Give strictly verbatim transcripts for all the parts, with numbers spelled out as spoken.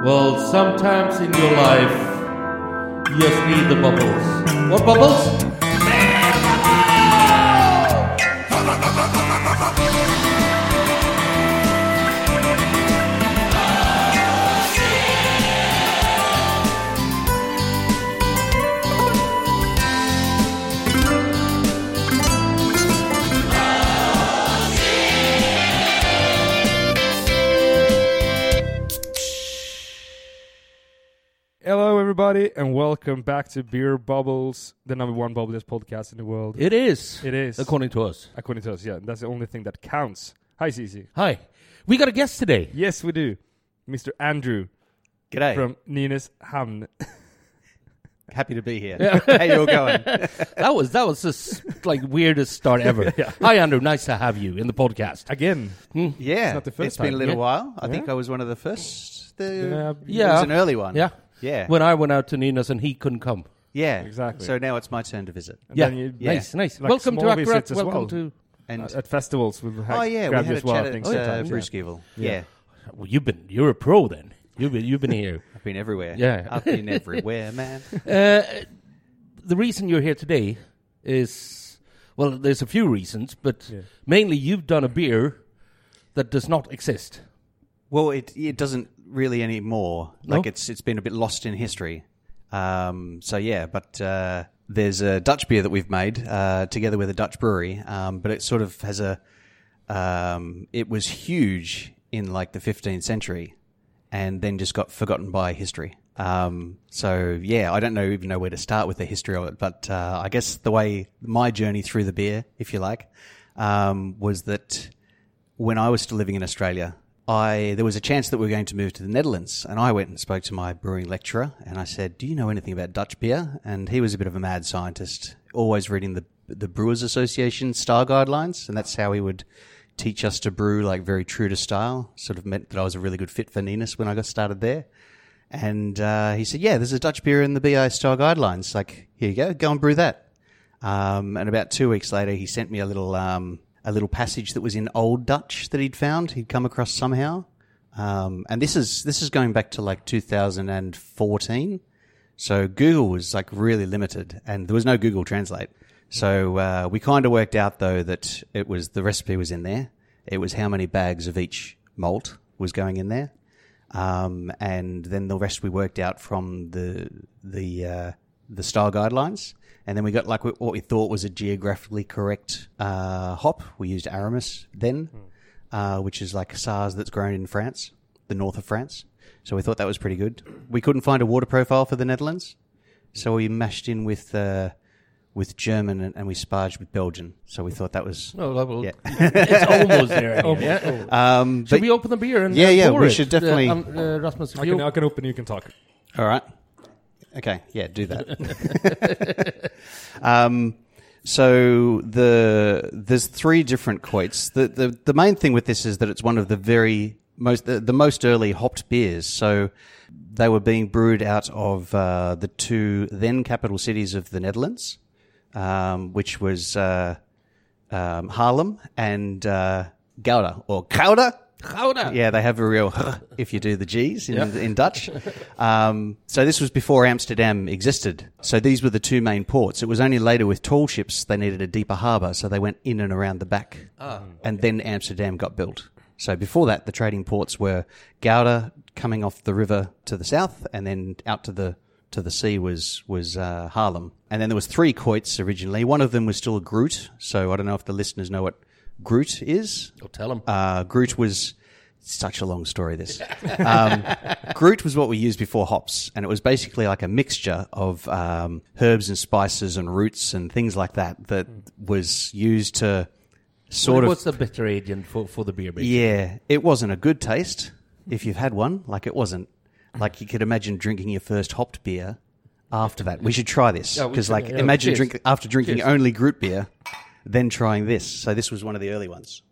Well, sometimes in your life, you just need the bubbles. What bubbles? Everybody, and welcome back to Beer Bubbles, the number one bubbleless podcast in the world. It is. It is. According to us. According to us, yeah. That's the only thing that counts. Hi, Cece. Hi. We got a guest today. Yes, we do. Mister Andrew. G'day. From Nynäshamn. Happy to be here. Yeah. How you all going? that was that was the like weirdest start ever. yeah. Hi, Andrew. Nice to have you in the podcast. Again. Mm. Yeah. It's not the first it's time. It's been a little yeah. while. I yeah. think I was one of the first. The, uh, yeah. It was an early one. Yeah. Yeah, when I went out to Nina's and he couldn't come. Yeah, exactly. So now it's my turn to visit. And yeah. You, yeah, nice, nice. Like welcome to our welcome well. to and uh, at festivals. We'll oh yeah, we had a chat at uh, Bruce yeah. Giebel. Yeah. yeah, well, you've been you're a pro then. You've been you've been here. I've been everywhere. Yeah, I've been everywhere, man. Uh, the reason you're here today is well, there's a few reasons, but yeah. mainly you've done a beer that does not exist. Well, it it doesn't. Really anymore. No? Like it's it's been a bit lost in history. Um, so yeah, but uh, there's a Dutch beer that we've made uh, together with a Dutch brewery. Um, but it sort of has a. Um, it was huge in like the fifteenth century, and then just got forgotten by history. Um, so yeah, I don't know even know where to start with the history of it. But uh, I guess the way my journey through the beer, if you like, um, was that when I was still living in Australia. I, there was a chance that we were going to move to the Netherlands, and I went and spoke to my brewing lecturer, and I said, do you know anything about Dutch beer? And he was a bit of a mad scientist, always reading the the Brewers Association star guidelines, and that's how he would teach us to brew, like very true to style. Sort of meant that I was a really good fit for Nynäs when I got started there. And uh, he said, yeah, there's a Dutch beer in the B I star guidelines. Like, here you go, go and brew that. Um, and about two weeks later, he sent me a little... Um, a little passage that was in Old Dutch that he'd found, he'd come across somehow. Um, and this is this is going back to like two thousand fourteen. So Google was like really limited and there was no Google Translate. So uh, we kind of worked out though that it was the recipe was in there. It was how many bags of each malt was going in there. Um, and then the rest we worked out from the the uh, the style guidelines. And then we got like what we thought was a geographically correct uh, hop. We used Aramis then, uh, which is like SARS that's grown in France, the north of France. So we thought that was pretty good. We couldn't find a water profile for the Netherlands, so we mashed in with uh, with German and, and we sparged with Belgian. So we thought that was no, that will, yeah. it's almost there. Anyway. Almost, yeah. almost. Um, should we open the beer? And yeah, yeah, we it? should definitely. Uh, um, uh, Rasmus, I, can, I can open. You can talk. All right. Okay, yeah, do that. um, so the there's three different Kuits. The, the the main thing with this is that it's one of the very most the, the most early hopped beers. So they were being brewed out of uh, the two then capital cities of the Netherlands, um, which was uh, um, Haarlem and uh, Gouda or Gouda. Gouda. Yeah, they have a real if you do the G's in, yeah. in Dutch. Um, so this was before Amsterdam existed. So these were the two main ports. It was only later with tall ships they needed a deeper harbour, so they went in and around the back. Oh, okay. And then Amsterdam got built. So before that, the trading ports were Gouda coming off the river to the south, and then out to the to the sea was was uh, Haarlem. And then there was three Kuits originally. One of them was still a Groot. So I don't know if the listeners know what Groot is. I'll tell him. Uh, Groot was such a long story, this. Um, Groot was what we used before hops, and it was basically like a mixture of um, herbs and spices and roots and things like that that was used to sort well, of... What's the bitter agent for, for the beer, basically? Yeah, it wasn't a good taste if you've had one. Like, it wasn't. Like, you could imagine drinking your first hopped beer after that. We should try this, because, yeah, like, yeah, imagine drink, after drinking cheers. only Groot beer... Then trying this. So this was one of the early ones.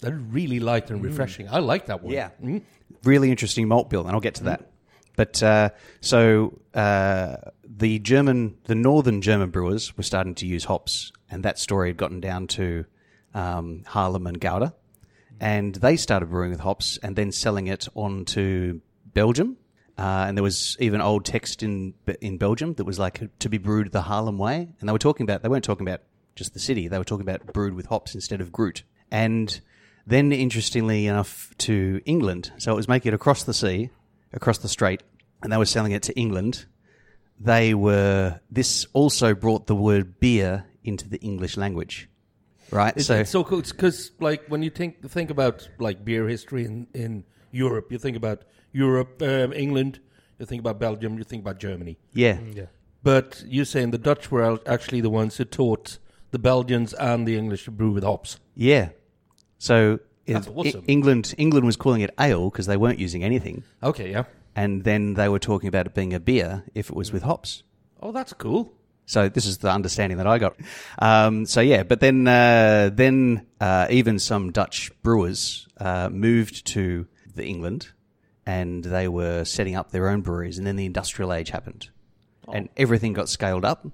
That's really light and refreshing. Mm. I like that one. Yeah. Mm. Really interesting malt bill, and I'll get to mm. that. But uh, so uh, the German, the northern German brewers were starting to use hops, and that story had gotten down to um, Haarlem and Gouda, and they started brewing with hops and then selling it on to Belgium. Uh, and there was even old text in in Belgium that was like, to be brewed the Haarlem way. And they were talking about, they weren't talking about just the city. They were talking about brewed with hops instead of Groot. And then, interestingly enough, to England. So it was making it across the sea, across the strait, and they were selling it to England. They were, this also brought the word beer into the English language, right? It's, so it's so cool. It's because, like, when you think think about, like, beer history in, in Europe, you think about Europe, um, England, you think about Belgium, you think about Germany. Yeah. yeah. But you're saying the Dutch were actually the ones who taught the Belgians and the English to brew with hops. Yeah. So it, awesome. England England was calling it ale because they weren't using anything. Okay, yeah. And then they were talking about it being a beer if it was mm. with hops. Oh, that's cool. So this is the understanding that I got. Um, so, yeah, but then uh, then uh, even some Dutch brewers uh, moved to the England and they were setting up their own breweries, and then the industrial age happened. Oh. And everything got scaled up.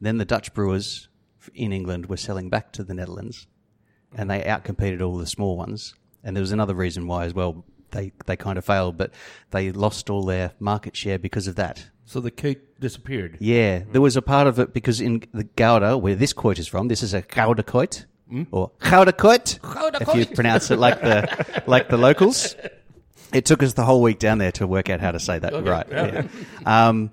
Then the Dutch brewers in England were selling back to the Netherlands, and they outcompeted all the small ones. And there was another reason why as well they, they kind of failed, but they lost all their market share because of that. So the Kuit disappeared. Yeah, there was a part of it because in the Gouda, where this Kuit is from, this is a Goudse Kuit, mm? or Goudse Kuit, Goudse Kuit, if you pronounce it like the like the locals. It took us the whole week down there to work out how to say that okay. right. Yeah. Yeah. Um,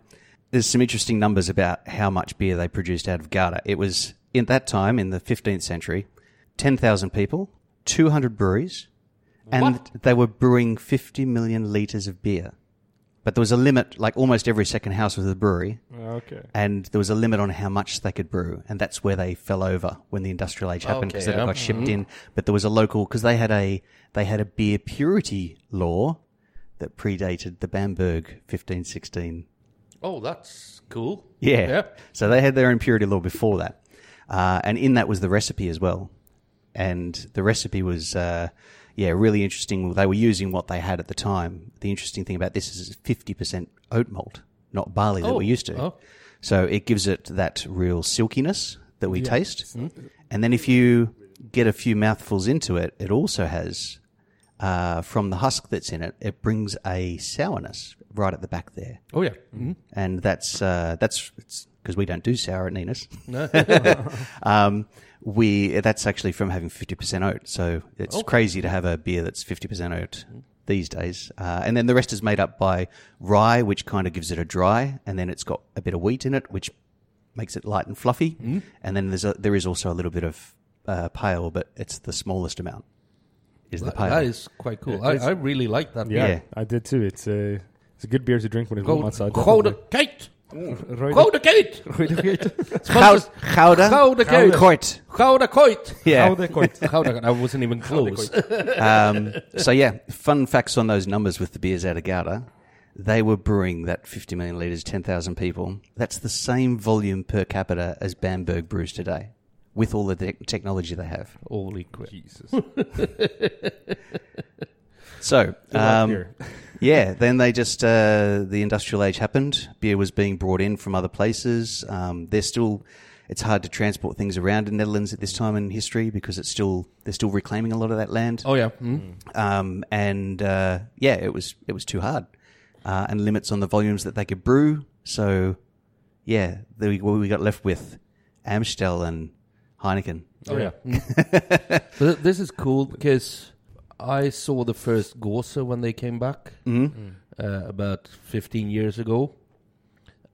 there's some interesting numbers about how much beer they produced out of Gouda. It was, in that time, in the fifteenth century, ten thousand people, two hundred breweries, and what? They were brewing fifty million litres of beer. But there was a limit, like almost every second house was a brewery. Okay. And there was a limit on how much they could brew. And that's where they fell over when the industrial age happened, because okay, yeah. they got shipped mm-hmm. in. But there was a local, because they had a they had a beer purity law that predated the Bamberg fifteen sixteen. Oh, that's cool. Yeah. yeah. So they had their own purity law before that. Uh, and in that was the recipe as well. And the recipe was... Uh, Yeah, really interesting. They were using what they had at the time. The interesting thing about this is it's fifty percent oat malt, not barley oh, that we're used to. Oh. So it gives it that real silkiness that we yeah, taste. Mm-hmm. And then if you get a few mouthfuls into it, it also has, uh, from the husk that's in it, it brings a sourness right at the back there. Oh, yeah. Mm-hmm. And that's uh, that's it's because we don't do sour at Nina's. No. um, We that's actually from having fifty percent oat, so it's oh. crazy to have a beer that's fifty percent oat these days. Uh, and then the rest is made up by rye, which kind of gives it a dry, and then it's got a bit of wheat in it, which makes it light and fluffy. Mm. And then there's a, there is also a little bit of uh, pale, but it's the smallest amount. Is well, the pale? That is quite cool. Yeah, I, I really like that. Yeah, beer. I did too. It's a it's a good beer to drink when it's warm outside. Grote Kate. Grote Kate. Grote Kate. Goudse Kuit. Goudse Kuit. Yeah. Goudse Kuit. I wasn't even close. um, so yeah, fun facts on those numbers with the beers out of Gouda. They were brewing that fifty million litres, ten thousand people. That's the same volume per capita as Bamberg brews today with all the te- technology they have. Holy crap. Jesus. So, um, yeah, then they just, uh, the industrial age happened. Beer was being brought in from other places. Um, they're still, it's hard to transport things around in Netherlands at this time in history because it's still, they're still reclaiming a lot of that land. Oh, yeah. Mm. Um, and, uh, yeah, it was, it was too hard. Uh, and limits on the volumes that they could brew. So, yeah, the, well, we got left with Amstel and Heineken. Oh, yeah. yeah. So this is cool because... I saw the first Gorsa when they came back mm-hmm. uh, about fifteen years ago,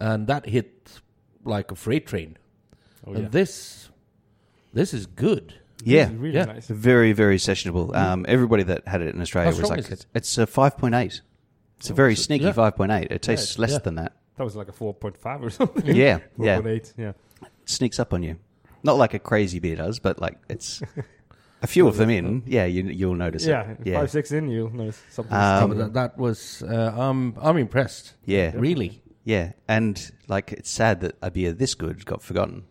and that hit like a freight train. Oh, and yeah. this this is good. Yeah, is really yeah. nice. Very, very sessionable. Um, everybody that had it in Australia How was like, it? it's a five point eight. It's oh, a very so, sneaky yeah. five point eight. It tastes yeah, less yeah. than that. That was like a four point five or something. Yeah, yeah. four point eight, yeah. It sneaks up on you. Not like a crazy beer does, but like it's... A few of them in, yeah, you, you'll notice yeah, it. Yeah, five, six in, you'll notice something. Um, that, that was, uh, I'm, I'm impressed. Yeah. Really. Yeah, and like it's sad that a beer this good got forgotten.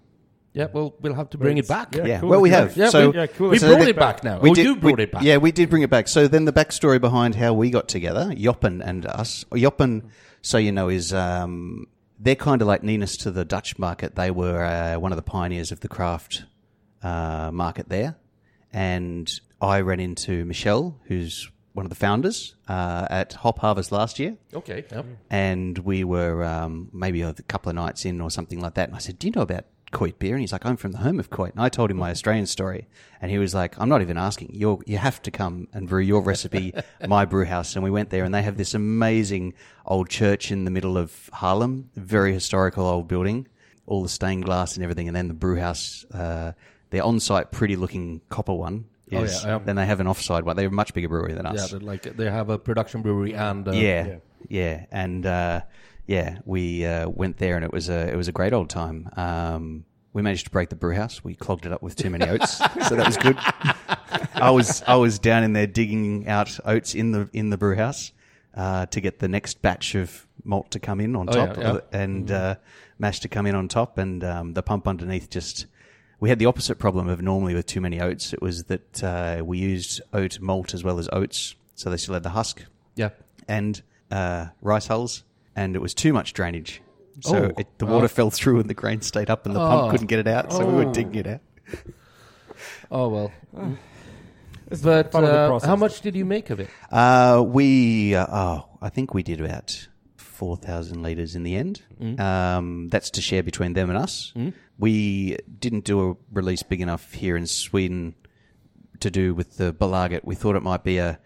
Yeah, well, we'll have to bring it's, it back. Yeah, yeah. Cool. Well, we have. Yeah, so, yeah, cool. We so brought it back, back now. We oh, did, you brought we, it back. Yeah, we did bring it back. So then the backstory behind how we got together, Joppen and us. Joppen, so you know, is... Um, they're kind of like Nina's to the Dutch market. They were uh, one of the pioneers of the craft uh, market there. And I ran into Michelle, who's one of the founders uh, at Hop Harvest last year. Okay. Yep. And we were um, maybe a couple of nights in or something like that. And I said, do you know about Kuit beer? And he's like, I'm from the home of Kuit. And I told him my Australian story. And he was like, I'm not even asking. You're, you have to come and brew your recipe, my brew house. And we went there and they have this amazing old church in the middle of Haarlem, very historical old building, all the stained glass and everything. And then the brew house, uh, their on-site pretty looking copper one. Is, oh, yeah, um, then they have an offside one. They're a much bigger brewery than us. Yeah, like they have a production brewery and uh, yeah, yeah, yeah, and uh, yeah, we uh, went there and it was a it was a great old time. Um, we managed to break the brew house. We clogged it up with too many oats, so that was good. I was I was down in there digging out oats in the in the brew house uh, to get the next batch of malt to come in on oh, top yeah, yeah. and mm-hmm. uh, mash to come in on top, and um, the pump underneath just. We had the opposite problem of normally with too many oats. It was that uh, we used oat malt as well as oats, so they still had the husk. Yeah. And uh, rice hulls, and it was too much drainage. So oh. it, the water oh. fell through and the grain stayed up and the oh. pump couldn't get it out, so oh. we were digging it out. Oh, well. Oh. But uh, how much did you make of it? Uh, we, uh, oh, I think we did about four thousand litres in the end. Mm. Um, that's to share between them and us. Mm. We didn't do a release big enough here in Sweden to do with the Balaget. We thought it might be a,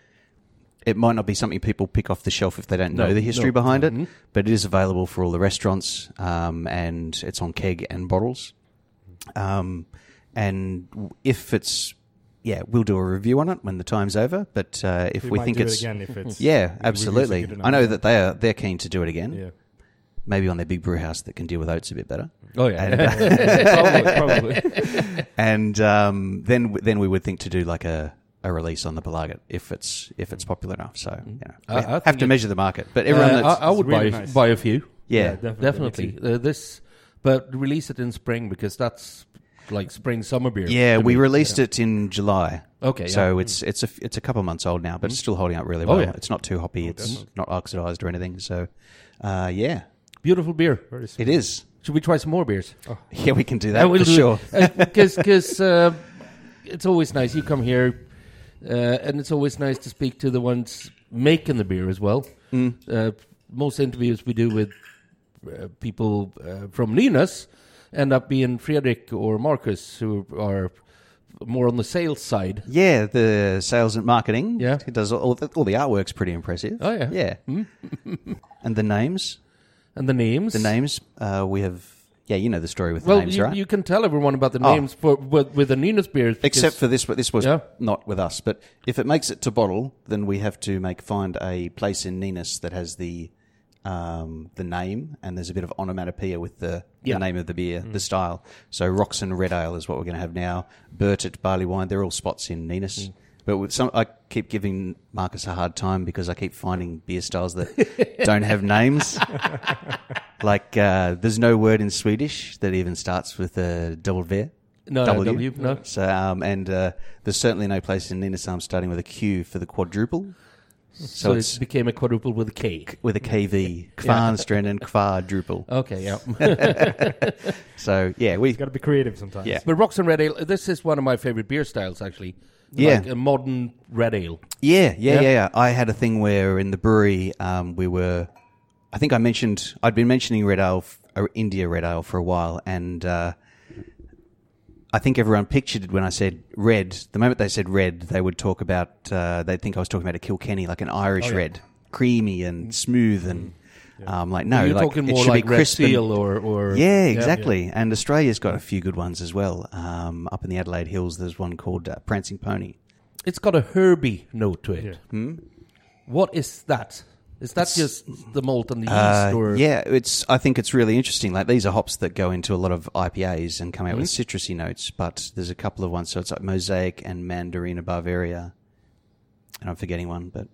it might not be something people pick off the shelf if they don't no, know the history no. behind it, mm-hmm. but it is available for all the restaurants um, and it's on keg and bottles. Um, and if it's, yeah, we'll do a review on it when the time's over. But uh, if we, we might think do it's, it again if it's, yeah, absolutely. I know that they are they're keen to do it again. Yeah. Maybe on their big brew house that can deal with oats a bit better. Oh, yeah. And, uh, probably, probably. And um, then then we would think to do like a, a release on the Balaget if it's if it's popular enough. So, you know, I, I have to it, measure the market. But everyone uh, that's... I, I would really buy, nice. buy a few. Yeah, yeah definitely. definitely. Uh, this, but release it in spring because that's like spring, summer beer. Yeah, we released yeah. it in July. Okay. So yeah. it's it's a, it's a couple of months old now, but it's still holding up really well. Oh, yeah. It's not too hoppy. Oh, it's definitely. Not oxidized or anything. So, uh, yeah. Beautiful beer. Very sweet. It is. Should we try some more beers? Oh. Yeah, we can do that for do sure. Because uh, uh, it's always nice. You come here, uh, and it's always nice to speak to the ones making the beer as well. Mm. Uh, most interviews we do with uh, people uh, from Linus end up being Fredrik or Marcus, who are more on the sales side. Yeah, the sales and marketing. Yeah. It does all the, all the artwork's pretty impressive. Oh, yeah. Yeah. Mm-hmm. And the names. And the names? The names, uh, we have... Yeah, you know the story with the well, names, you, right? Well, you can tell everyone about the names oh. for with, with the Nina's beers. Except for this, this was yeah. not with us. But if it makes it to bottle, then we have to make find a place in Nina's that has the um, the name, and there's a bit of onomatopoeia with the, yeah. the name of the beer, mm. the style. So Roxen Red Ale is what we're going to have now. Bertet, Barley Wine, they're all spots in Nina's. Mm. But with some, I keep giving Marcus a hard time because I keep finding beer styles that don't have names. Like uh, there's no word in Swedish that even starts with a double V. No, W. W no. So, um, and uh, there's certainly no place in Nynäshamn starting with a Q for the quadruple. So, so it became a quadruple with a K. With a K V. Kvarnstrand yeah. and quadruple. Okay, yeah. So, yeah. We've got to be creative sometimes. Yeah. But Roxen Red Ale, this is one of my favorite beer styles, actually. Yeah. Like a modern red ale. Yeah, yeah, yeah, yeah, yeah. I had a thing where in the brewery um, we were, I think I mentioned, I'd been mentioning red ale, or India red ale for a while, and uh, I think everyone pictured it when I said red. The moment they said red, they would talk about, uh, they'd think I was talking about a Kilkenny, like an Irish oh, yeah. red, creamy and smooth and... Yeah. Um, like no, you're like, talking more it should like be red crisp seal or, or yeah, exactly. Yeah. And Australia's got a few good ones as well. Um, up in the Adelaide Hills, there's one called uh, Prancing Pony. It's got a herby note to it. Yeah. Hmm? What is that? Is that it's, just the malt and the yeast? Uh, or yeah, it's. I think it's really interesting. Like these are hops that go into a lot of I P As and come out mm-hmm. with citrusy notes. But there's a couple of ones. So it's like Mosaic and Mandarina Bavaria, and I'm forgetting one, but.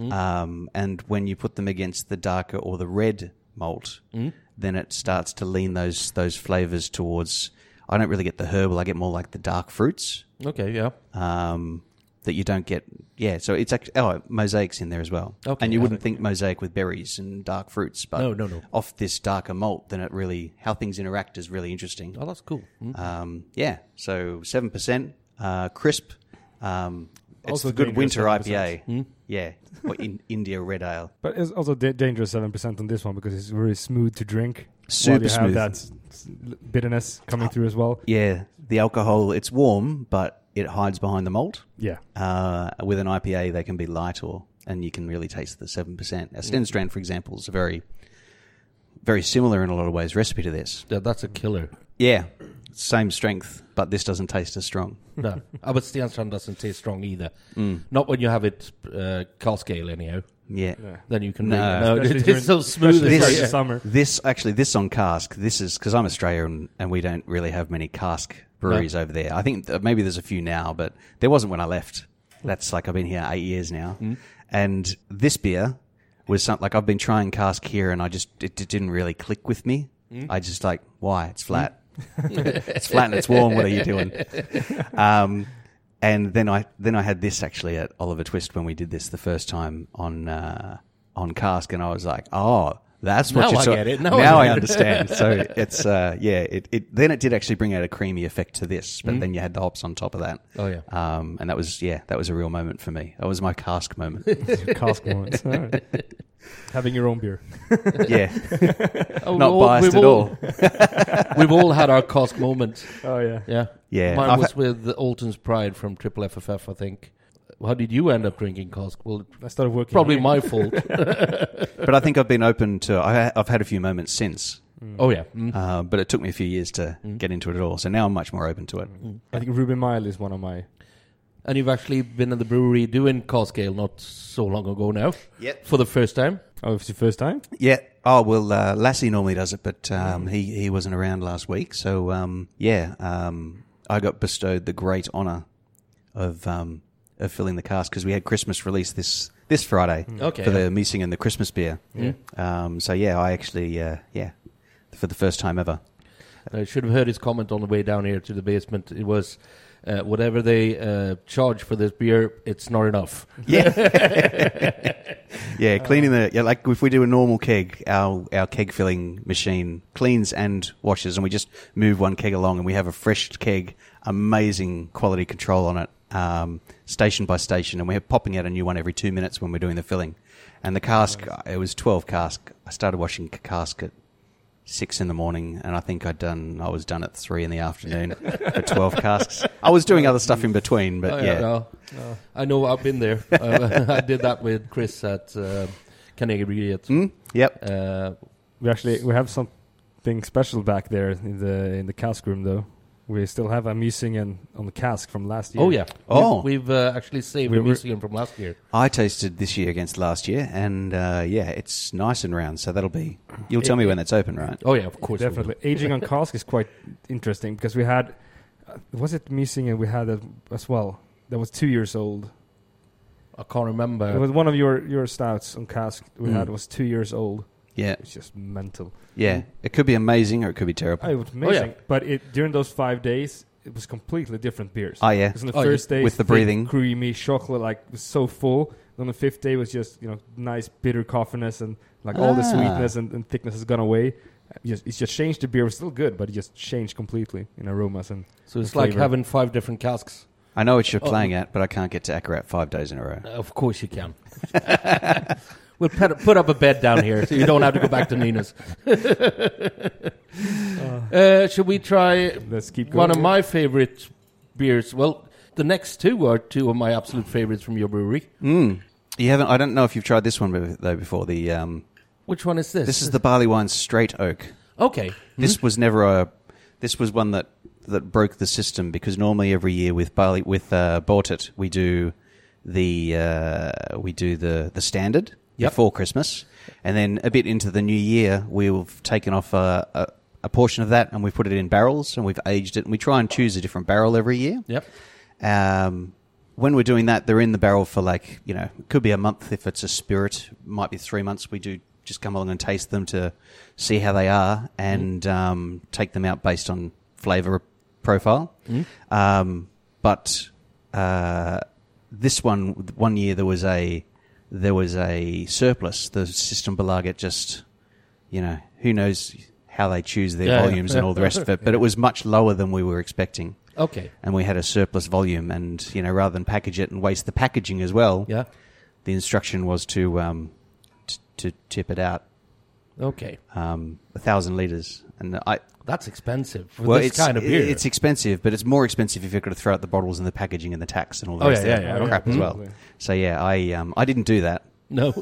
Mm. Um, and when you put them against the darker or the red malt, mm. then it starts to lean those those flavors towards. I don't really get the herbal; I get more like the dark fruits. Okay, yeah. Um, that you don't get, yeah. So it's actually oh, Mosaic's in there as well. Okay, and you wouldn't think Mosaic with berries and dark fruits, but no, no, no. Off this darker malt, then it really how things interact is really interesting. Oh, that's cool. Mm. Um, yeah. So seven percent, uh, crisp. Um, It's a good winter I P A. Hmm? Yeah, or in, India Red Ale. But it's also da- dangerous seven percent on this one because it's very smooth to drink. Super smooth. That bitterness coming uh, through as well. Yeah, the alcohol, it's warm, but it hides behind the malt. Yeah. Uh, with an I P A, they can be light or, and you can really taste the seven percent. Now, Stenstrand, for example, is a very, very similar in a lot of ways recipe to this. Yeah, that's a killer. Yeah. Same strength, but this doesn't taste as strong. No, oh, but Stenstrand doesn't taste strong either. Mm. Not when you have it uh, cask ale, anyhow. Yeah. yeah, then you can. No, no it, it's so smooth. This yeah. summer, this actually, this on cask. This is because I'm Australian and we don't really have many cask breweries no. over there. I think th- maybe there's a few now, but there wasn't when I left. That's like I've been here eight years now, mm. and this beer was something like I've been trying cask here, and I just it, it didn't really click with me. Mm. I just like why it's flat. Mm. It's flat and it's warm. What are you doing? Um, and then I then I had this actually at Oliver Twist when we did this the first time on uh, on cask, and I was like, oh, that's what now you're talking about. Now, now I, I understand. So it's uh, yeah. It, it then it did actually bring out a creamy effect to this, but mm. then you had the hops on top of that. Oh yeah. Um, and that was yeah, that was a real moment for me. That was my cask moment. Cask moment. All right. Having your own beer. Yeah. Oh, not all, biased at all. all. We've all had our cask moment. Oh, yeah. Yeah. yeah. Mine I've was ha- with Alton's Pride from Triple F F F, I think. How did you end up drinking cask? Well, I started working. Probably my fault. But I think I've been open to... I, I've had a few moments since. Mm. Oh, yeah. Mm. Uh, but it took me a few years to mm. get into it at all. So now I'm much more open to it. Mm. I think Ruben Mile is one of my... And you've actually been at the brewery doing cask ale not so long ago now. Yep. For the first time. Oh, it's your first time? Yeah. Oh, well, uh, Lassie normally does it, but um, mm. he, he wasn't around last week. So, um, yeah, um, I got bestowed the great honour of um, of filling the cask because we had Christmas release this, this Friday mm. okay, for yeah. the Miesingen and the Christmas beer. Yeah. Um, so, yeah, I actually, uh, yeah, for the first time ever. I should have heard his comment on the way down here to the basement. It was... Uh, whatever they uh, charge for this beer, it's not enough. Yeah, yeah. Cleaning the yeah, like if we do a normal keg, our our keg filling machine cleans and washes, and we just move one keg along, and we have a fresh keg, amazing quality control on it, um, station by station, and we're popping out a new one every two minutes when we're doing the filling. And the cask, it was twelve cask. I started washing cask at six in the morning, and I think I'd done. I was done at three in the afternoon for twelve casks. I was doing other stuff in between, but oh, yeah, yeah. No, no. I know I've been there. uh, I did that with Chris at uh, Carnegie. Mm, yep. Uh, we actually we have something special back there in the in the cask room, though. We still have a Miesingen on the cask from last year. Oh yeah. Oh, yeah, we've uh, actually saved we a Miesingen from last year. I tasted this year against last year, and uh, yeah, it's nice and round. So that'll be. You'll it, tell me when it's open, right? Oh yeah, of course. Definitely. Aging on cask is quite interesting because we had, uh, was it Miesingen we had as well? That was two years old. I can't remember. It was one of your, your stouts on cask we mm. had was two years old. Yeah, it's just mental. Yeah, it could be amazing or it could be terrible. Oh, it was amazing, oh, yeah. But it, during those five days, it was completely different beers. Oh yeah, because on the oh, first yeah. day with the breathing, creamy chocolate, like was so full. And on the fifth day, was just you know nice bitter coffiness and like ah. all the sweetness and, and thickness has gone away. Just, it's just changed. The beer was still good, but it just changed completely in aromas and. So it's like flavor. Having five different casks. I know what you're oh. playing at, but I can't get to Akarat five days in a row. Uh, of course you can. We'll put up a bed down here so you don't have to go back to Nina's. uh, should we try Let's keep going one of here. My favorite beers? Well, the next two are two of my absolute favorites from your brewery. Mm. You haven't? I don't know if you've tried this one though before. The um, which one is this? This is the barley wine straight oak. Okay, this mm-hmm. was never a. This was one that, that broke the system because normally every year with barley with uh, Bertet we do the uh, we do the the standard. Yep. Before Christmas, and then a bit into the new year, we've taken off a, a, a portion of that, and we've put it in barrels, and we've aged it, and we try and choose a different barrel every year. Yep. Um, when we're doing that, they're in the barrel for like you know, it could be a month if it's a spirit, might be three months. We do just come along and taste them to see how they are, and mm. um, take them out based on flavor profile. Mm. Um, but uh, this one, one year there was a. There was a surplus. The system below it just, you know, who knows how they choose their yeah, volumes yeah. and all the rest of it. But yeah. it was much lower than we were expecting. Okay. And we had a surplus volume, and you know, rather than package it and waste the packaging as well, yeah, the instruction was to um, t- to tip it out. Okay. Um, a thousand liters, and I that's expensive for well, this kind of beer. It's expensive, but it's more expensive if you're going to throw out the bottles and the packaging and the tax and all that oh, yeah, yeah, yeah, crap yeah. as well. Mm-hmm. So yeah, I um, I didn't do that. No.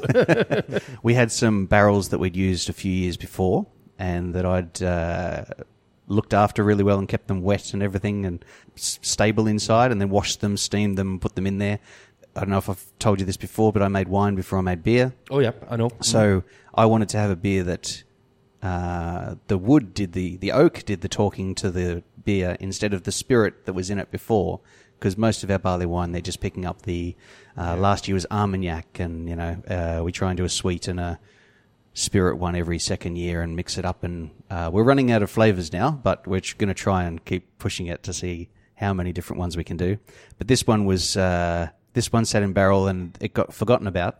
We had some barrels that we'd used a few years before, and that I'd uh, looked after really well and kept them wet and everything and s- stable inside, and then washed them, steamed them, put them in there. I don't know if I've told you this before, but I made wine before I made beer. Oh, yeah, I know. So I wanted to have a beer that uh, the wood did the, the oak did the talking to the beer instead of the spirit that was in it before. Because most of our barley wine, they're just picking up the. Uh, yeah. Last year was Armagnac, and you know uh, we try and do a sweet and a spirit one every second year and mix it up. And uh, we're running out of flavors now, but we're going to try and keep pushing it to see how many different ones we can do. But this one was uh, this one sat in barrel and it got forgotten about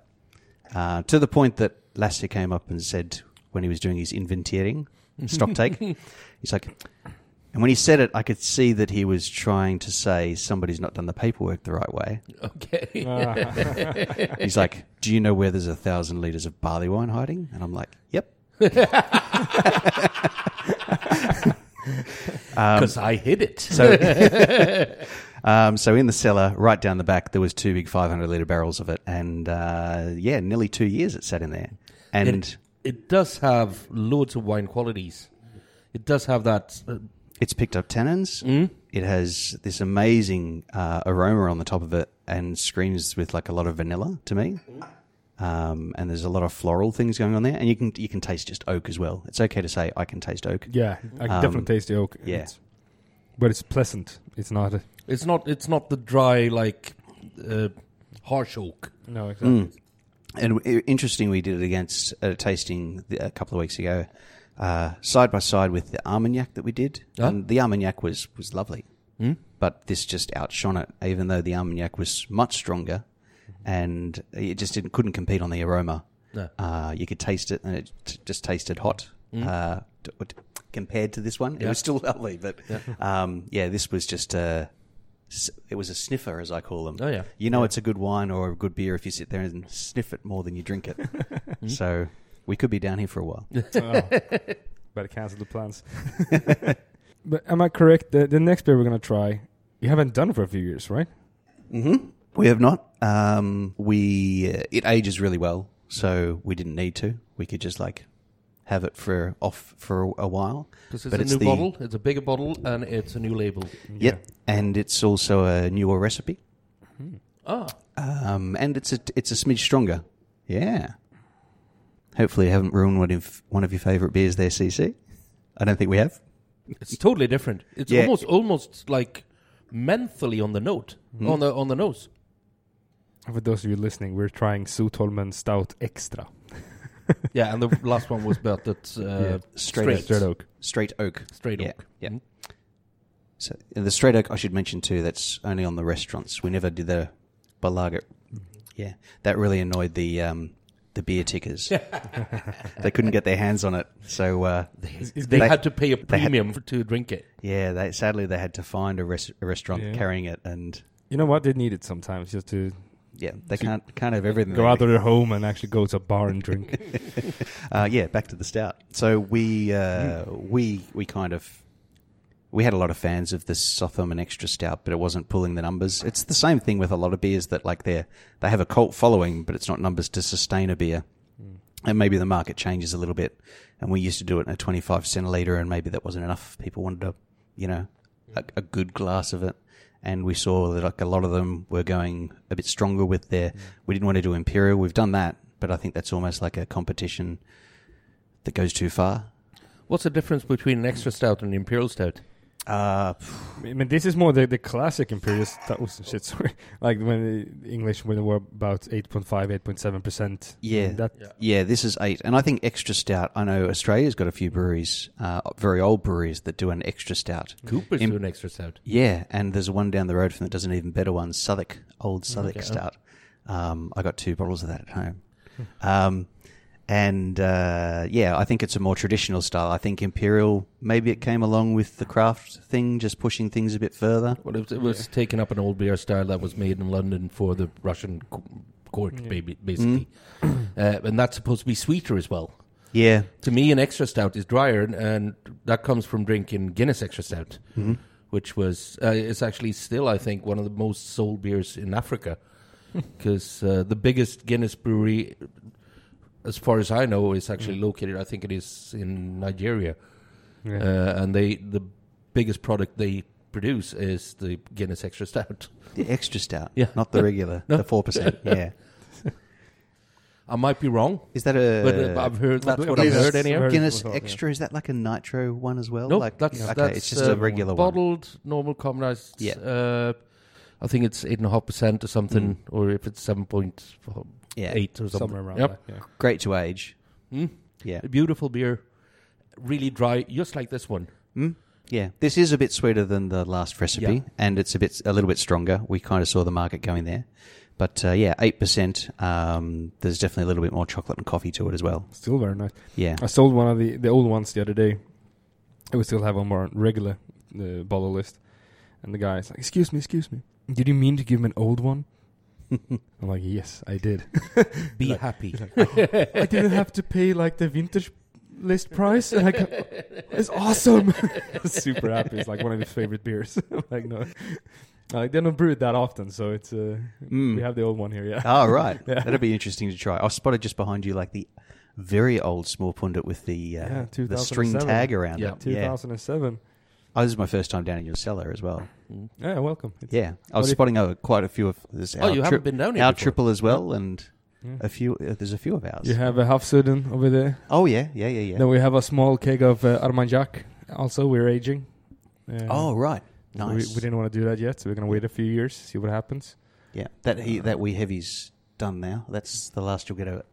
uh, to the point that Lasse came up and said when he was doing his inventering stock take, he's like. And when he said it, I could see that he was trying to say somebody's not done the paperwork the right way. Okay. He's like, do you know where there's a thousand litres of barley wine hiding? And I'm like, yep. Because um, I hid it. So, um, so in the cellar, right down the back, there was two big five hundred litre barrels of it. And uh, yeah, nearly two years it sat in there. And It, it does have loads of wine qualities. It does have that... Uh, It's picked up tannins. Mm. It has this amazing uh, aroma on the top of it and screams with like a lot of vanilla to me. Um, and there's a lot of floral things going on there. And you can you can taste just oak as well. It's okay to say I can taste oak. Yeah, I can um, definitely taste the oak. Yeah. It's, but it's pleasant. It's not. A it's not. It's not the dry like uh, harsh oak. No, exactly. Mm. And w- interesting, we did it against a tasting the, a couple of weeks ago. Uh, side by side with the Armagnac that we did. Oh. And the Armagnac was, was lovely. Mm. But this just outshone it, even though the Armagnac was much stronger and it just didn't couldn't compete on the aroma. No. Uh, you could taste it and it t- just tasted hot mm. uh, t- t- compared to this one. Yeah. It was still lovely, but yeah, um, yeah this was just a... It was a sniffer, as I call them. Oh, yeah. You know yeah. it's a good wine or a good beer if you sit there and sniff it more than you drink it. Mm. So... We could be down here for a while. Oh, better cancel the plans. But am I correct? The, the next beer we're going to try, you haven't done for a few years, right? Mm-hmm. We have not. Um, we uh, it ages really well, so we didn't need to. We could just like have it for off for a while. Because it's but a it's new the, bottle, it's a bigger bottle, and it's a new label. Yep, yeah. And it's also a newer recipe. Mm-hmm. Ah, um, and it's a it's a smidge stronger. Yeah. Hopefully I haven't ruined one of, one of your favourite beers there, C C. I don't think we have. It's totally different. It's yeah. almost almost like mentally on the note, mm. on the on the nose. For those of you listening, we're trying Sue Tolman Stout Extra. Yeah, and the last one was Bertet's uh, yeah. straight, straight, straight Oak. Straight Oak. Straight Oak. Yeah. yeah. Mm. So the Straight Oak, I should mention too, that's only on the restaurants. We never did the Balaga. Yeah, that really annoyed the... Um, The beer tickers. They couldn't get their hands on it, so uh, they, they had to pay a premium had, for, to drink it. Yeah, they, sadly they had to find a, res- a restaurant yeah. carrying it, and you know what? They need it sometimes just to yeah. They to can't can't have everything. Go out of their home and actually go to a bar and drink. uh, yeah, back to the stout. So we uh, mm. we we kind of we had a lot of fans of the Southwark Extra Stout, but it wasn't pulling the numbers. It's the same thing with a lot of beers that like they they have a cult following, but it's not numbers to sustain a beer. Mm. And maybe the market changes a little bit. And we used to do it in a twenty-five centiliter, and maybe that wasn't enough. People wanted a, you know, a, a good glass of it. And we saw that like a lot of them were going a bit stronger with their. Mm. We didn't want to do imperial. We've done that, but I think that's almost like a competition that goes too far. What's the difference between an extra stout and an imperial stout? Uh, I mean, this is more the, the classic imperial stout shit. Sorry, like when the English when they were about eight point five, eight point seven percent. Yeah, that. yeah, yeah. This is eight, and I think extra stout. I know Australia's got a few breweries, uh, very old breweries that do an extra stout. Cooper's Im- do an extra stout. Yeah, and there's one down the road from that does an even better one, Southwark, old Southwark okay. stout. Um, I got two bottles of that at home. Um, And, uh, yeah, I think it's a more traditional style. I think Imperial, maybe it came along with the craft thing, just pushing things a bit further. Well, it was, it was yeah. taking up an old beer style that was made in London for the Russian court, yeah. basically. Mm. uh, and that's supposed to be sweeter as well. Yeah. To me, an extra stout is drier, and that comes from drinking Guinness extra stout, mm-hmm. which was, uh, it's actually still, I think, one of the most sold beers in Africa. Because uh, the biggest Guinness brewery, as far as I know, is actually mm. located, I think it is in Nigeria. Yeah. Uh, and they the biggest product they produce is the Guinness Extra Stout. The Extra Stout? Yeah. Not the regular, no. the four percent. Yeah. I might be wrong. Is that a... But uh, I've heard, that's what I've heard anyhow. Guinness Extra, yeah. is that like a nitro one as well? No, nope, like, that's, okay, that's... It's just uh, a regular bottled, one. Bottled, normal, carbonized... Yeah. Uh, I think it's eight point five percent or something, mm. or if it's seven point eight yeah. or something. Somewhere around yep. that. Yeah. Great to age. Mm? Yeah. A beautiful beer. Really dry, just like this one. Mm? Yeah. This is a bit sweeter than the last recipe, yeah. and it's a bit, a little bit stronger. We kind of saw the market going there. But, uh, yeah, eight percent. Um, there's definitely a little bit more chocolate and coffee to it as well. Still very nice. Yeah. I sold one of the, the old ones the other day. I would still have on more regular uh, bottle list. And the guy's like, excuse me, excuse me. Did you mean to give him an old one? I'm like, yes, I did. Be like, happy. Like, oh, I didn't have to pay like the vintage list price. And I go, it's awesome. Super happy. It's like one of his favorite beers. I'm like, no. Like, they don't brew it that often, so it's uh, mm. we have the old one here, yeah. Oh, right. yeah. That'll be interesting to try. I spotted just behind you like the very old small pundit with the, uh, yeah, the string tag around yeah. it. two thousand seven. Yeah. Oh, this is my first time down in your cellar as well. Mm. Yeah, welcome. It's yeah, I was spotting over quite a few of this. Oh, you tri- haven't been down here Our before. Triple as well, yeah. and yeah. a few. Uh, there's a few of ours. You have a Hafsuden over there. Oh, yeah, yeah, yeah, yeah. Then we have a small keg of uh, Armagnac. Also, we're aging. Uh, oh, right. Nice. We, we didn't want to do that yet, so we're going to wait a few years, see what happens. Yeah, that he, that wee heavy's done now. That's the last you'll get out of it.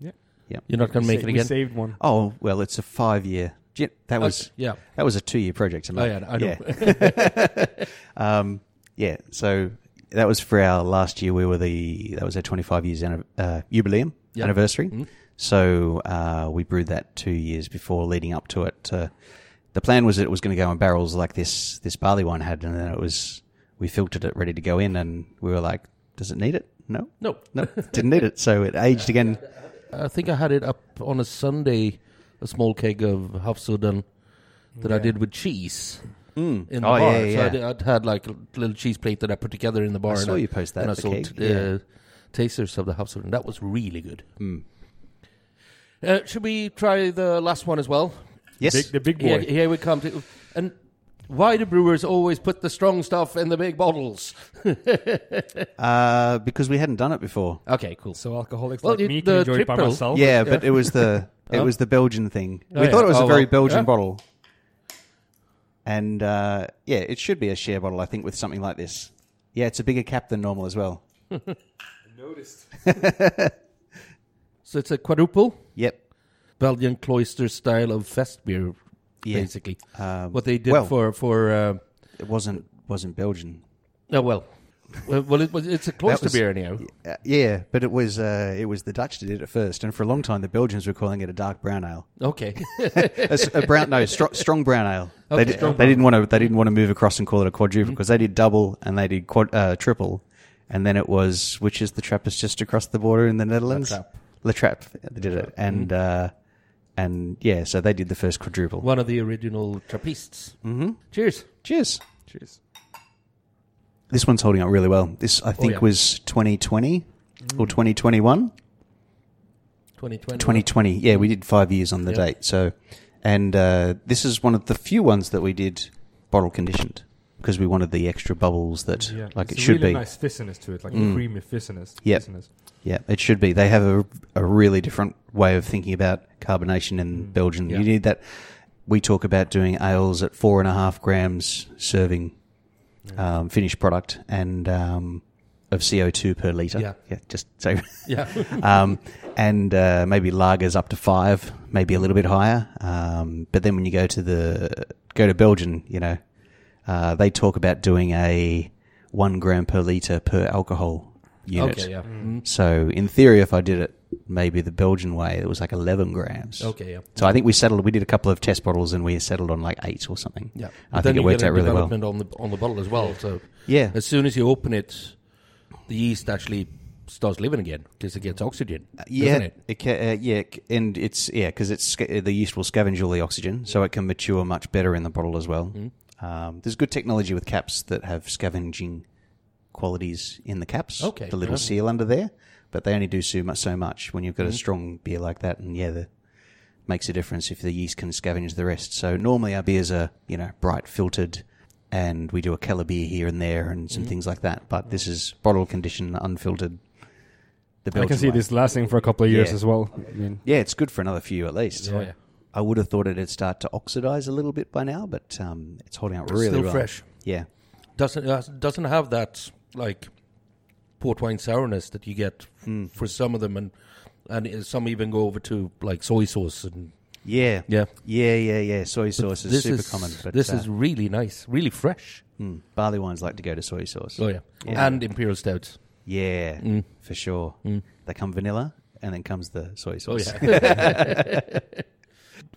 Yeah. yeah. You're not going to make sa- it again? We saved one. Oh, well, it's a five-year... Yeah, that was okay, yeah. That was a two-year project. Oh, yeah, I know. Yeah. um, yeah, so that was for our last year. We were the that was our twenty-five years uh, jubileum yep. anniversary. Mm-hmm. So uh, we brewed that two years before, leading up to it. Uh, the plan was that it was going to go in barrels like this this barley wine had, and then it was we filtered it ready to go in, and we were like, "Does it need it? No, no, no, didn't need it." So it aged again. I think I had it up on a Sunday. A small keg of Hafsuden that yeah. I did with cheese mm. in the oh, bar. Yeah, yeah. So I did, I'd had like a little cheese plate that I put together in the bar. I saw and you I, post that. And I saw t- yeah. uh, tasters of the Hafsuden. That was really good. Mm. Uh, should we try the last one as well? Yes. Big, the big boy. Here, here we come. To, and why do brewers always put the strong stuff in the big bottles? uh, because we hadn't done it before. Okay, cool. So alcoholics well, like you, me can enjoy it by myself. Yeah, but it was the... It oh. was the Belgian thing. Oh, we yeah. thought it was oh, a very well, Belgian yeah. bottle. And, uh, yeah, it should be a share bottle, I think, with something like this. Yeah, it's a bigger cap than normal as well. I noticed. So it's a quadruple? Yep. Belgian cloister style of fest beer, yeah. basically. Um, what they did well, for... for uh, it wasn't wasn't Belgian. Oh, well. Well, it was, it's a cloister was, beer anyhow. Uh, yeah, but it was uh, it was the Dutch that did it first, and for a long time the Belgians were calling it a dark brown ale. Okay, a, a brown no stro- strong brown ale. Okay. They, did, strong they brown. didn't want to they didn't want to move across and call it a quadruple because mm-hmm. they did double and they did quad, uh, triple, and then it was which is the Trappist just across the border in the Netherlands. La Trappe. They did it, and mm-hmm. uh, and yeah, so they did the first quadruple. One of the original Trappists. Mm-hmm. Cheers! Cheers! Cheers! This one's holding up really well. This, I think, oh, yeah. was twenty twenty mm. or twenty twenty-one. twenty twenty. twenty twenty. Yeah, we did five years on the yeah. date. So, and uh, this is one of the few ones that we did bottle conditioned because we wanted the extra bubbles that, yeah. like, it's it should really be. Really nice fizziness to it, like mm. a creamy fizziness. Yep. fizziness. Yeah, it should be. They have a, a really different way of thinking about carbonation in mm. Belgium. Yeah. You need that. We talk about doing ales at four and a half grams serving. Um, finished product and um, of C O two per litre. Yeah. yeah just so. Yeah. um, and uh, maybe lagers up to five, maybe a little bit higher. Um, but then when you go to the go to Belgium, you know, uh, they talk about doing a one gram per litre per alcohol unit. Okay, yeah. Mm-hmm. So in theory, if I did it maybe the Belgian way, it was like eleven grams. Okay, yeah. So I think we settled, we did a couple of test bottles and we settled on like eight or something. Yeah. I think it worked out really well. Then you get a development on the, on the bottle as well. So yeah. As soon as you open it, the yeast actually starts living again because it gets oxygen, uh, yeah, doesn't it? it can, uh, yeah, and it's, yeah, because it's, the yeast will scavenge all the oxygen, so it can mature much better in the bottle as well. Mm. Um, there's good technology with caps that have scavenging qualities in the caps, okay, the little right. seal under there, but they only do so much, so much when you've got mm. a strong beer like that, and yeah, that makes a difference if the yeast can scavenge the rest. So normally our beers are, you know, bright, filtered, and we do a Keller beer here and there and some mm. things like that, but mm. this is bottle conditioned, unfiltered. I can see way. This lasting for a couple of years yeah. as well. I mean. Yeah, it's good for another few at least. Yeah. Yeah. I would have thought it'd start to oxidize a little bit by now, but um, it's holding out it's really still well. Still fresh. Yeah. Doesn't uh, doesn't have that like port wine sourness that you get mm. for some of them, and and some even go over to like soy sauce and yeah, yeah, yeah, yeah, yeah. Soy sauce but is super is, common. But this uh, is really nice, really fresh. Mm. Barley wines like to go to soy sauce. Oh yeah, yeah. And imperial stouts. Yeah, mm. for sure. Mm. They come vanilla, and then comes the soy sauce. Oh, yeah.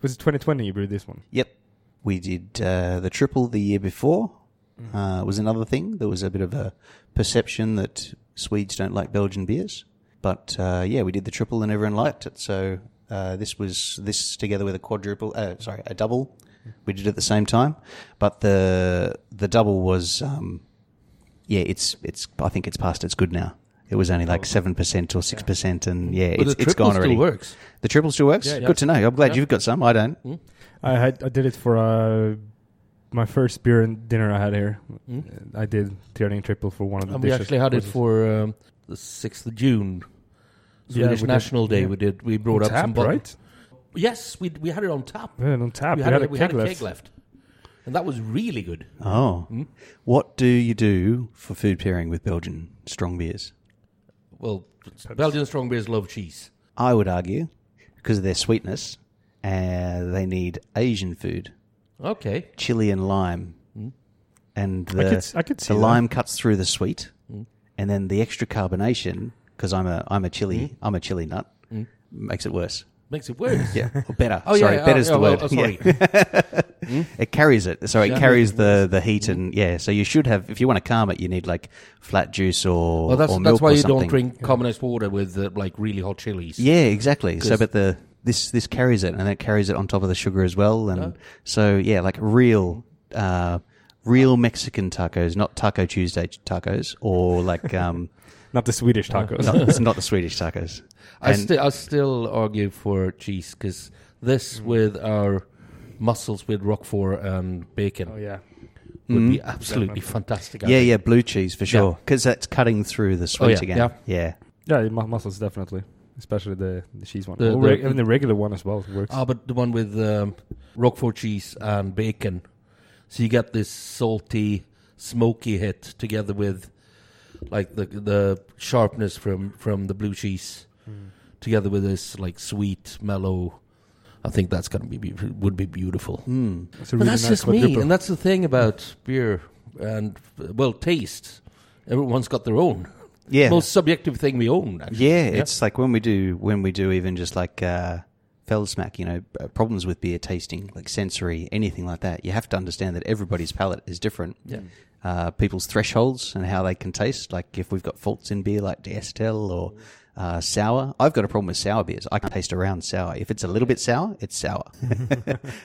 Was it twenty twenty you brewed this one? Yep. We did uh, the triple the year before. Mm. Uh, was another thing. There was a bit of a perception that Swedes don't like Belgian beers. But, uh, yeah, we did the triple and everyone liked it. So uh, this was this together with a quadruple, uh, sorry, a double. Mm. We did it at the same time. But the the double was... Um, Yeah, it's it's. I think it's past its good now. It was only like seven percent or six percent, and yeah, it's, it's gone already. The triple still works. The triple still works. Yeah, yeah. Good to know. I'm glad yeah. you've got some. I don't. Mm. I had I did it for uh, my first beer and dinner I had here. Mm. I did Tiering triple for one of the and dishes. We actually had it for um, the sixth of June, Swedish yeah, National did, Day. Yeah. We did. We brought on up tap, some bottles. Right? Yes, we we had it on tap. We had it on tap. We, we had, had a, a, we keg, had a left. keg left. And that was really good. Oh. Mm. What do you do for food pairing with Belgian strong beers? Well, Belgian strong beers love cheese. I would argue, because of their sweetness, uh, they need Asian food. Okay. Chili and lime. Mm. And the, I could, I could see the lime cuts through the sweet. Mm. And then the extra carbonation, because I'm a, I'm a chili, mm. I'm a chili nut, mm. makes it worse. Makes it worse. Yeah, or better. Oh, sorry, yeah, better's oh, the word. Oh, oh, sorry. Yeah. mm? It carries it. So it yeah, carries the, the heat mm. and, yeah, so you should have, if you want to calm it, you need like flat juice or, well, that's, or milk that's why or you something. Don't drink carbonized water with uh, like really hot chilies. Yeah, exactly. So, but the this this carries it, and it carries it on top of the sugar as well. And oh. so, yeah, like real uh, real Mexican tacos, not Taco Tuesday tacos or like... Um, Not the Swedish tacos. No, it's not the Swedish tacos. I, sti- I still argue for cheese, because this mm. with our mussels with Roquefort and bacon oh, yeah. would mm. be absolutely Definitely. fantastic. I yeah, think. yeah, blue cheese for sure, because yeah. that's cutting through the sweet oh, yeah. again. Yeah, yeah, yeah m- mussels definitely, especially the, the cheese one. The, the, reg- and the regular one as well works. Ah, but the one with um, Roquefort cheese and bacon. So you get this salty, smoky hit together with... Like the the sharpness from, from the blue cheese, mm. together with this like sweet mellow, I think that's gonna be, be would be beautiful. Mm. That's a really but that's nice just quadruple. me, and that's the thing about beer and well taste. Everyone's got their own. Yeah, most subjective thing we own. Actually. Yeah, yeah, it's like when we do when we do even just like uh, Feldsmack, you know, problems with beer tasting, like sensory, anything like that. You have to understand that everybody's palate is different. Yeah. Uh, people's thresholds and how they can taste. Like if we've got faults in beer, like D'Estelle or uh, sour. I've got a problem with sour beers. I can taste around sour. If it's a little bit sour, it's sour.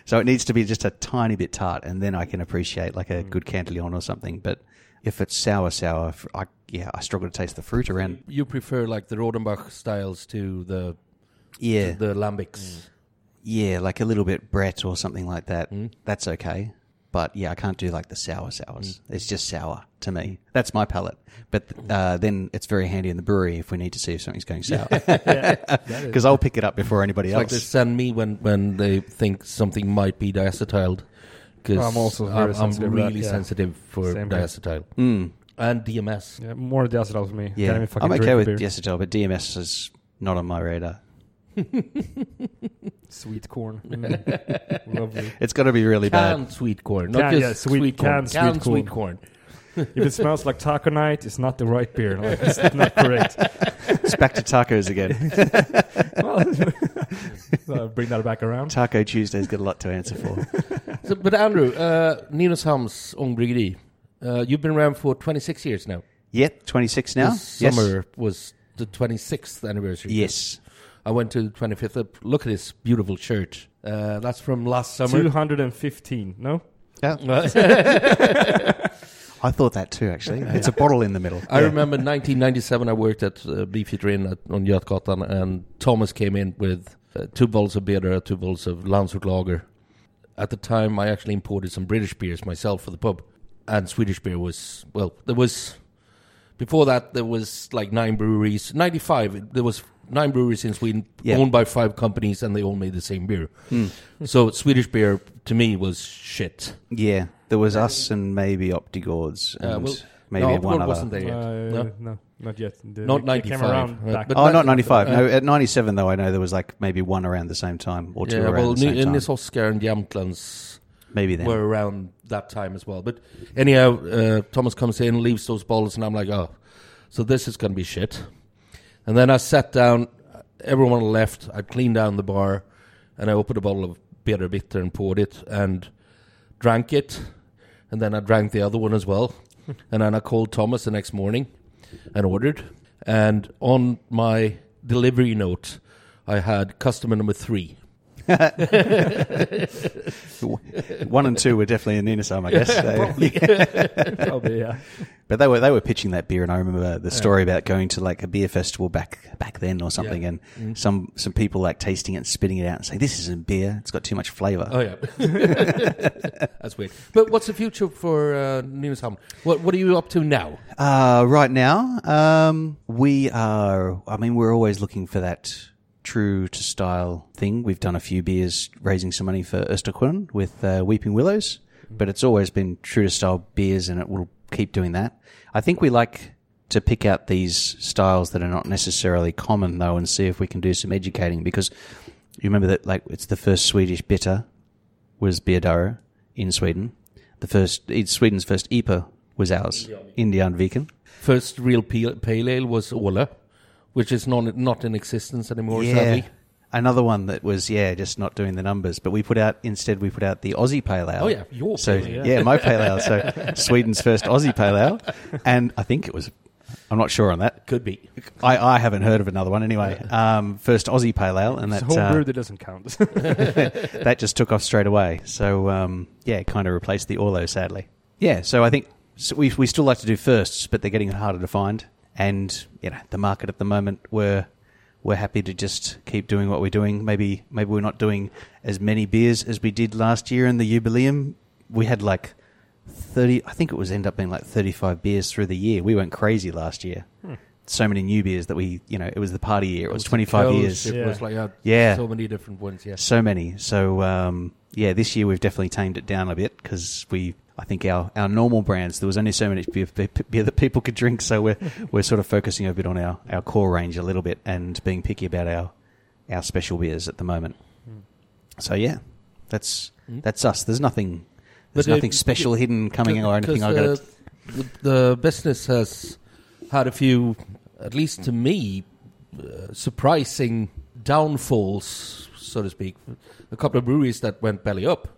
So it needs to be just a tiny bit tart, and then I can appreciate like a good Cantillon or something. But if it's sour, sour, I, yeah, I struggle to taste the fruit around. You prefer like the Rodenbach styles to the yeah to the Lambics. Mm. Yeah, like a little bit Brett or something like that. Mm. That's okay. But, yeah, I can't do, like, the sour sours. Mm. It's just sour to me. That's my palate. But uh, then it's very handy in the brewery if we need to see if something's going sour. Because I'll pick it up before anybody it's else. Like they send me when, when they think something might be diacetyl. Because I'm also I'm, sensitive I'm really that, yeah. sensitive for Same diacetyl. Mm. And D M S. Yeah, more diacetyl for me. Yeah. Can't even fucking I'm okay with beer. Diacetyl, but D M S is not on my radar. Sweet corn. Mm. Lovely. It's got to be really canned bad. Sweet corn. Not Can, just yeah, sweet, sweet corn. Canned, canned sweet, sweet corn. If it smells like taco night, it's not the right beer. Like, it's not correct. It's back to tacos again. Well, I'll bring that back around. Taco Tuesday's got a lot to answer for. So, but Andrew, uh, Ninos Hams Ångbryggeri, uh, you've been around for twenty-six years now. Yep, twenty-six now. This yes. summer was the twenty-sixth anniversary. Yes. I went to the twenty-fifth. Look at this beautiful shirt. Uh, that's from last summer. two hundred fifteen, no? Yeah. I thought that too, actually. It's a bottle in the middle. I yeah. remember nineteen ninety-seven, I worked at uh, Beefeater Inn at, on Götgatan, and Thomas came in with uh, two bottles of beer, two bottles of Landsort Lager. At the time, I actually imported some British beers myself for the pub, and Swedish beer was, well, there was... Before that, there was like nine breweries. ninety-five, there was nine breweries in Sweden, yeah. owned by five companies, and they all made the same beer. Mm. So Swedish beer, to me, was shit. Yeah, there was us and maybe Optigords and uh, well, maybe no, one other. Wasn't there yet. Uh, no? no, not yet. The, not ninety-five. Right. But oh, not ninety-five. Uh, no, at ninety-seven, though, I know there was like maybe one around the same time or two yeah, around well, the same time. Yeah, well, Nils Oskar and Jämtlands... Maybe then. Were around that time as well. But anyhow, uh, Thomas comes in, leaves those bottles, and I'm like, oh, so this is going to be shit. And then I sat down, everyone left, I cleaned down the bar, and I opened a bottle of bitter bitter and poured it and drank it. And then I drank the other one as well. And then I called Thomas the next morning and ordered. And on my delivery note, I had customer number three. One and two were definitely in Ninos Ham, I guess. So. Probably. Probably, yeah. But they were they were pitching that beer, and I remember the story yeah. about going to like a beer festival back back then or something, yeah. and mm-hmm. some some people like tasting it and spitting it out and saying, "This isn't beer; it's got too much flavour." Oh yeah, that's weird. But what's the future for uh, Ninos Ham? What what are you up to now? Uh, right now, um, we are. I mean, we're always looking for that. True to style thing. We've done a few beers raising some money for Österkvarn with uh, Weeping Willows, but it's always been true to style beers, and it will keep doing that. I think we like to pick out these styles that are not necessarily common, though, and see if we can do some educating, because you remember that like it's the first Swedish bitter was Birdaro in Sweden. The first it's Sweden's first I P A was ours, Indianviken. First real pale, pale ale was Ola. Which is non, not in existence anymore, yeah. sadly. Another one that was, yeah, just not doing the numbers. But we put out, instead, we put out the Aussie Pale Ale. Oh, yeah, your so, Pale Ale. Yeah, my Pale Ale. So Sweden's first Aussie Pale Ale. And I think it was, I'm not sure on that. Could be. I, I haven't heard of another one anyway. Um, first Aussie Pale Ale. And it's that, a home brew uh, that doesn't count. That just took off straight away. So, um, yeah, it kind of replaced the Orlo, sadly. Yeah, so I think so we we still like to do firsts, but they're getting harder to find. And you know the market at the moment, we're we're happy to just keep doing what we're doing. Maybe maybe we're not doing as many beers as we did last year in the Jubileum. We had like thirty. I think it was end up being like thirty-five beers through the year. We went crazy last year. Hmm. So many new beers that we, you know, it was the party year. It was, it was twenty-five coast, years. It yeah. was like a, yeah, so many different ones. Yeah, so many. So um, yeah, this year we've definitely tamed it down a bit because we. I think our, our normal brands, there was only so much beer, beer that people could drink, so we're we're sort of focusing a bit on our, our core range a little bit and being picky about our our special beers at the moment. Mm. So yeah, that's that's us. There's nothing there's but, nothing uh, special uh, hidden coming uh, or anything. I got uh, the, the business has had a few, at least to me, uh, surprising downfalls, so to speak. A couple of breweries that went belly up.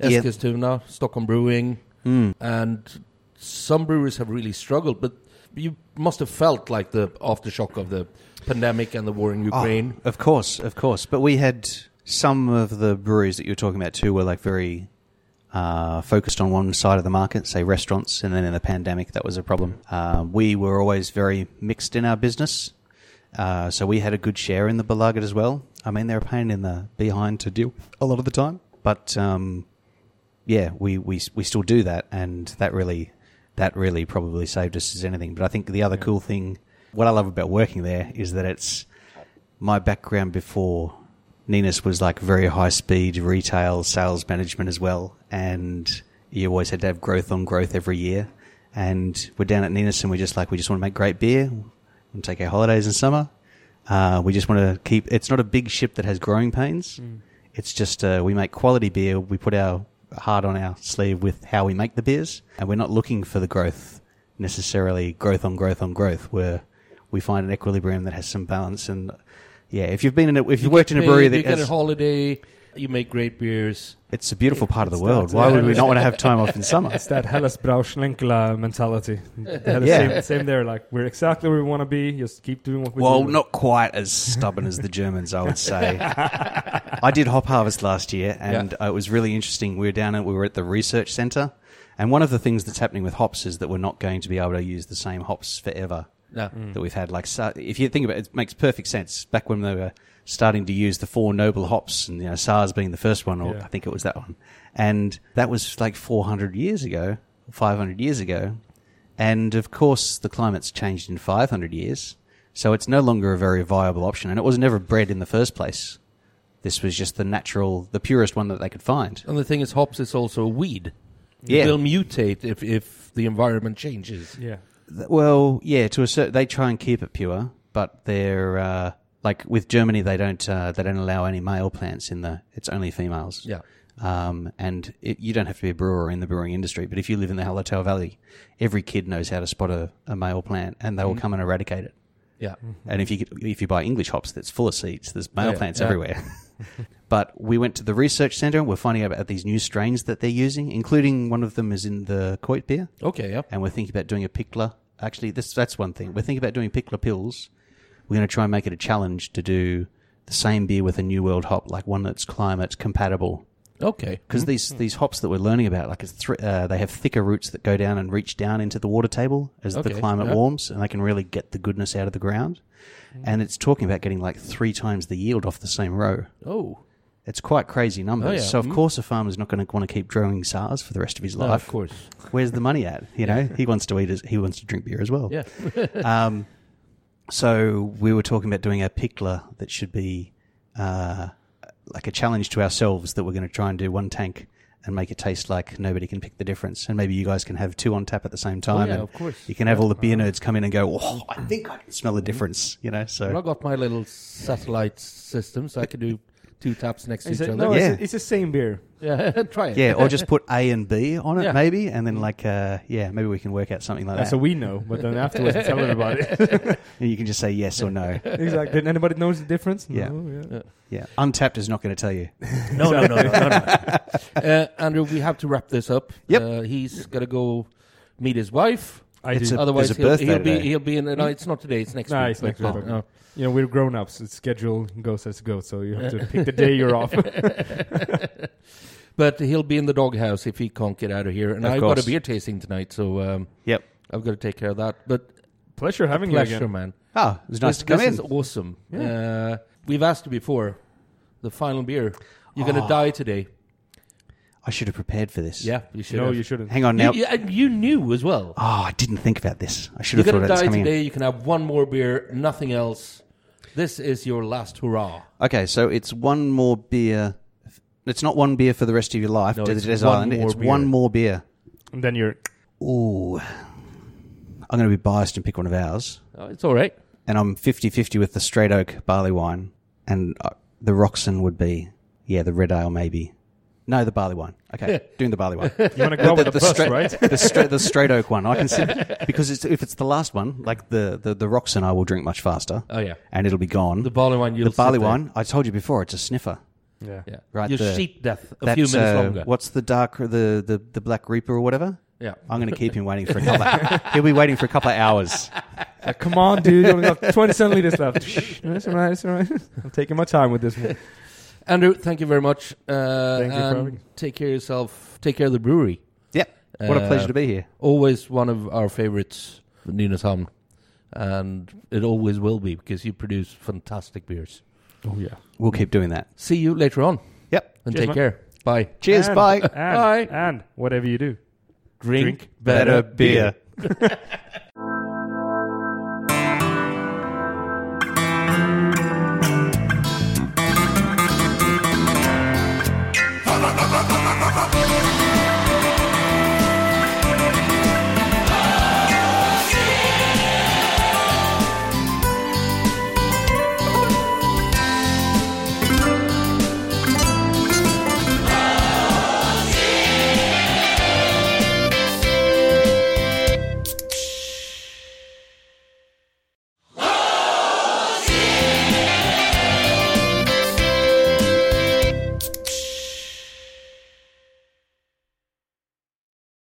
Eskilstuna, yep. Stockholm Brewing, mm. and some breweries have really struggled, but you must have felt like the aftershock of the pandemic and the war in Ukraine. Oh, of course, of course. But we had some of the breweries that you were talking about too were like very uh, focused on one side of the market, say restaurants, and then in the pandemic that was a problem. Uh, we were always very mixed in our business, uh, so we had a good share in the Belaget as well. I mean, they're a pain in the behind to deal with a lot of the time, but... Um, Yeah, we, we we still do that, and that really that really probably saved us as anything. But I think the other yeah. cool thing, what I love about working there is that it's my background before Ninos was like very high-speed retail sales management as well, and you always had to have growth on growth every year. And we're down at Ninos, and we just like we just want to make great beer and take our holidays in summer. Uh, we just want to keep. It's not a big ship that has growing pains. Mm. It's just uh, we make quality beer. We put our hard on our sleeve with how we make the beers, and we're not looking for the growth necessarily, growth on growth on growth, where we find an equilibrium that has some balance. And yeah, if you've been in a, if you've you worked in a brewery pay, that you has, get a holiday, you make great beers. It's a beautiful part it's of the world. That, Why yeah. would we not want to have time off in summer? It's that Hellas-Brauschlenkler mentality. Yeah. Same, same there. Like, we're exactly where we want to be. Just keep doing what we well, do. Well, not quite as stubborn as the Germans, I would say. I did Hop Harvest last year, and yeah. it was really interesting. We were down at, we were at the research centre, and one of the things that's happening with hops is that we're not going to be able to use the same hops forever no. mm. that we've had. Like, so if you think about it, it makes perfect sense. Back when they were starting to use the four noble hops, and you know, SARS being the first one, or yeah. I think it was that one. And that was like four hundred years ago, five hundred years ago. And of course the climate's changed in five hundred years. So it's no longer a very viable option. And it was never bred in the first place. This was just the natural, the purest one that they could find. And the thing is, hops is also a weed. Yeah. They'll mutate if, if the environment changes. Yeah. Well, yeah, to a certain, they try and keep it pure, but they're, uh, like with Germany, they don't uh, they don't allow any male plants in the. It's only females. Yeah. Um, and it, you don't have to be a brewer in the brewing industry, but if you live in the Hallertau Valley, every kid knows how to spot a, a male plant, and they mm-hmm. will come and eradicate it. Yeah. Mm-hmm. And if you if you buy English hops, that's full of seeds. There's male oh, yeah. plants yeah. everywhere. But we went to the research centre, and we're finding out about these new strains that they're using, including one of them is in the Kuit beer. Okay. Yeah. And we're thinking about doing a pickler. Actually, this that's one thing we're thinking about doing pickler pills. We're going to try and make it a challenge to do the same beer with a New World hop, like one that's climate compatible. Okay. Because mm-hmm. these, these hops that we're learning about, like it's th- uh, they have thicker roots that go down and reach down into the water table as okay. the climate yeah. warms, and they can really get the goodness out of the ground. Mm. And it's talking about getting like three times the yield off the same row. Oh. It's quite crazy numbers. Oh, yeah. So, of mm. course, a farmer's not going to want to keep growing SARS for the rest of his life. No, of course. Where's the money at? You know, yeah. he wants to eat, his, he wants to drink beer as well. Yeah. um, So we were talking about doing a pickler that should be uh, like a challenge to ourselves, that we're going to try and do one tank and make it taste like nobody can pick the difference. And maybe you guys can have two on tap at the same time. Oh, yeah, of course. You can have all the beer nerds come in and go, oh, I think I can smell the difference, you know. So I've got my little satellite system, so I can do two taps next to each other. No, yeah. it's, it's the same beer. Yeah, try it. Yeah, or just put A and B on it, yeah. maybe, and then like, uh, yeah, maybe we can work out something like yeah, that. So we know, but then afterwards we tell everybody. And you can just say yes or no. Exactly. Didn't anybody knows the difference? No, yeah. yeah. yeah. Untapped is not going to tell you. No, no, no, no, no. no. Uh, Andrew, we have to wrap this up. Yep. Uh, he's got to go meet his wife. I it's do. A, Otherwise, he'll, he'll be he'll be in. A, no, it's not today. It's next nah, week. It's next week. Oh, no. You know, we're grown ups. It's schedule goes as it goes. So you have to pick the day you're off. But he'll be in the doghouse if he can't get out of here. And of I've course. got a beer tasting tonight, so um, yep, I've got to take care of that. But pleasure having pleasure, you again, man. Ah, oh, it was nice this, to come this in. This is awesome. Yeah. Uh, we've asked you before. The final beer. You're oh. going to die today. I should have prepared for this. Yeah, you should. No, have. you shouldn't. Hang on now. You, you, you knew as well. Oh, I didn't think about this. I should You're have thought about this. You're going to die today. In. You can have one more beer, nothing else. This is your last hurrah. Okay, so it's one more beer. It's not one beer for the rest of your life. No, it's one island. more It's beer. one more beer. And then you're... Ooh. I'm going to be biased and pick one of ours. Oh, it's all right. And I'm fifty-fifty with the straight oak barley wine. And uh, the Roxen would be... Yeah, the red ale maybe. No, the barley wine. Okay, yeah. doing the barley wine. You want to go the, with the, the, the first, right? The, stra- the straight oak one. I can see, because it's, if it's the last one, like the, the, the Roxen, I will drink much faster. Oh, yeah. And it'll be gone. The barley wine, you'll The barley wine, I told you before, it's a sniffer. Yeah. yeah. Right. Your sheep death a few minutes uh, longer. What's the dark, the, the, the Black Reaper or whatever? Yeah. I'm going to keep him waiting for a couple of, he'll be waiting for a couple of hours. Like, come on, dude. You only got twenty centiliters left. That's all right, that's all right. I'm taking my time with this one. Andrew, thank you very much. Uh, thank you for having me. Take care of yourself. Take care of the brewery. Yeah. What uh, a pleasure to be here. Always one of our favorites, Nynäshamn. And it always will be, because you produce fantastic beers. Oh, yeah. We'll keep doing that. See you later on. Yep. And Cheers, take man. care. Bye. Cheers. And, bye. And, bye. And whatever you do, drink, drink better, better beer. beer.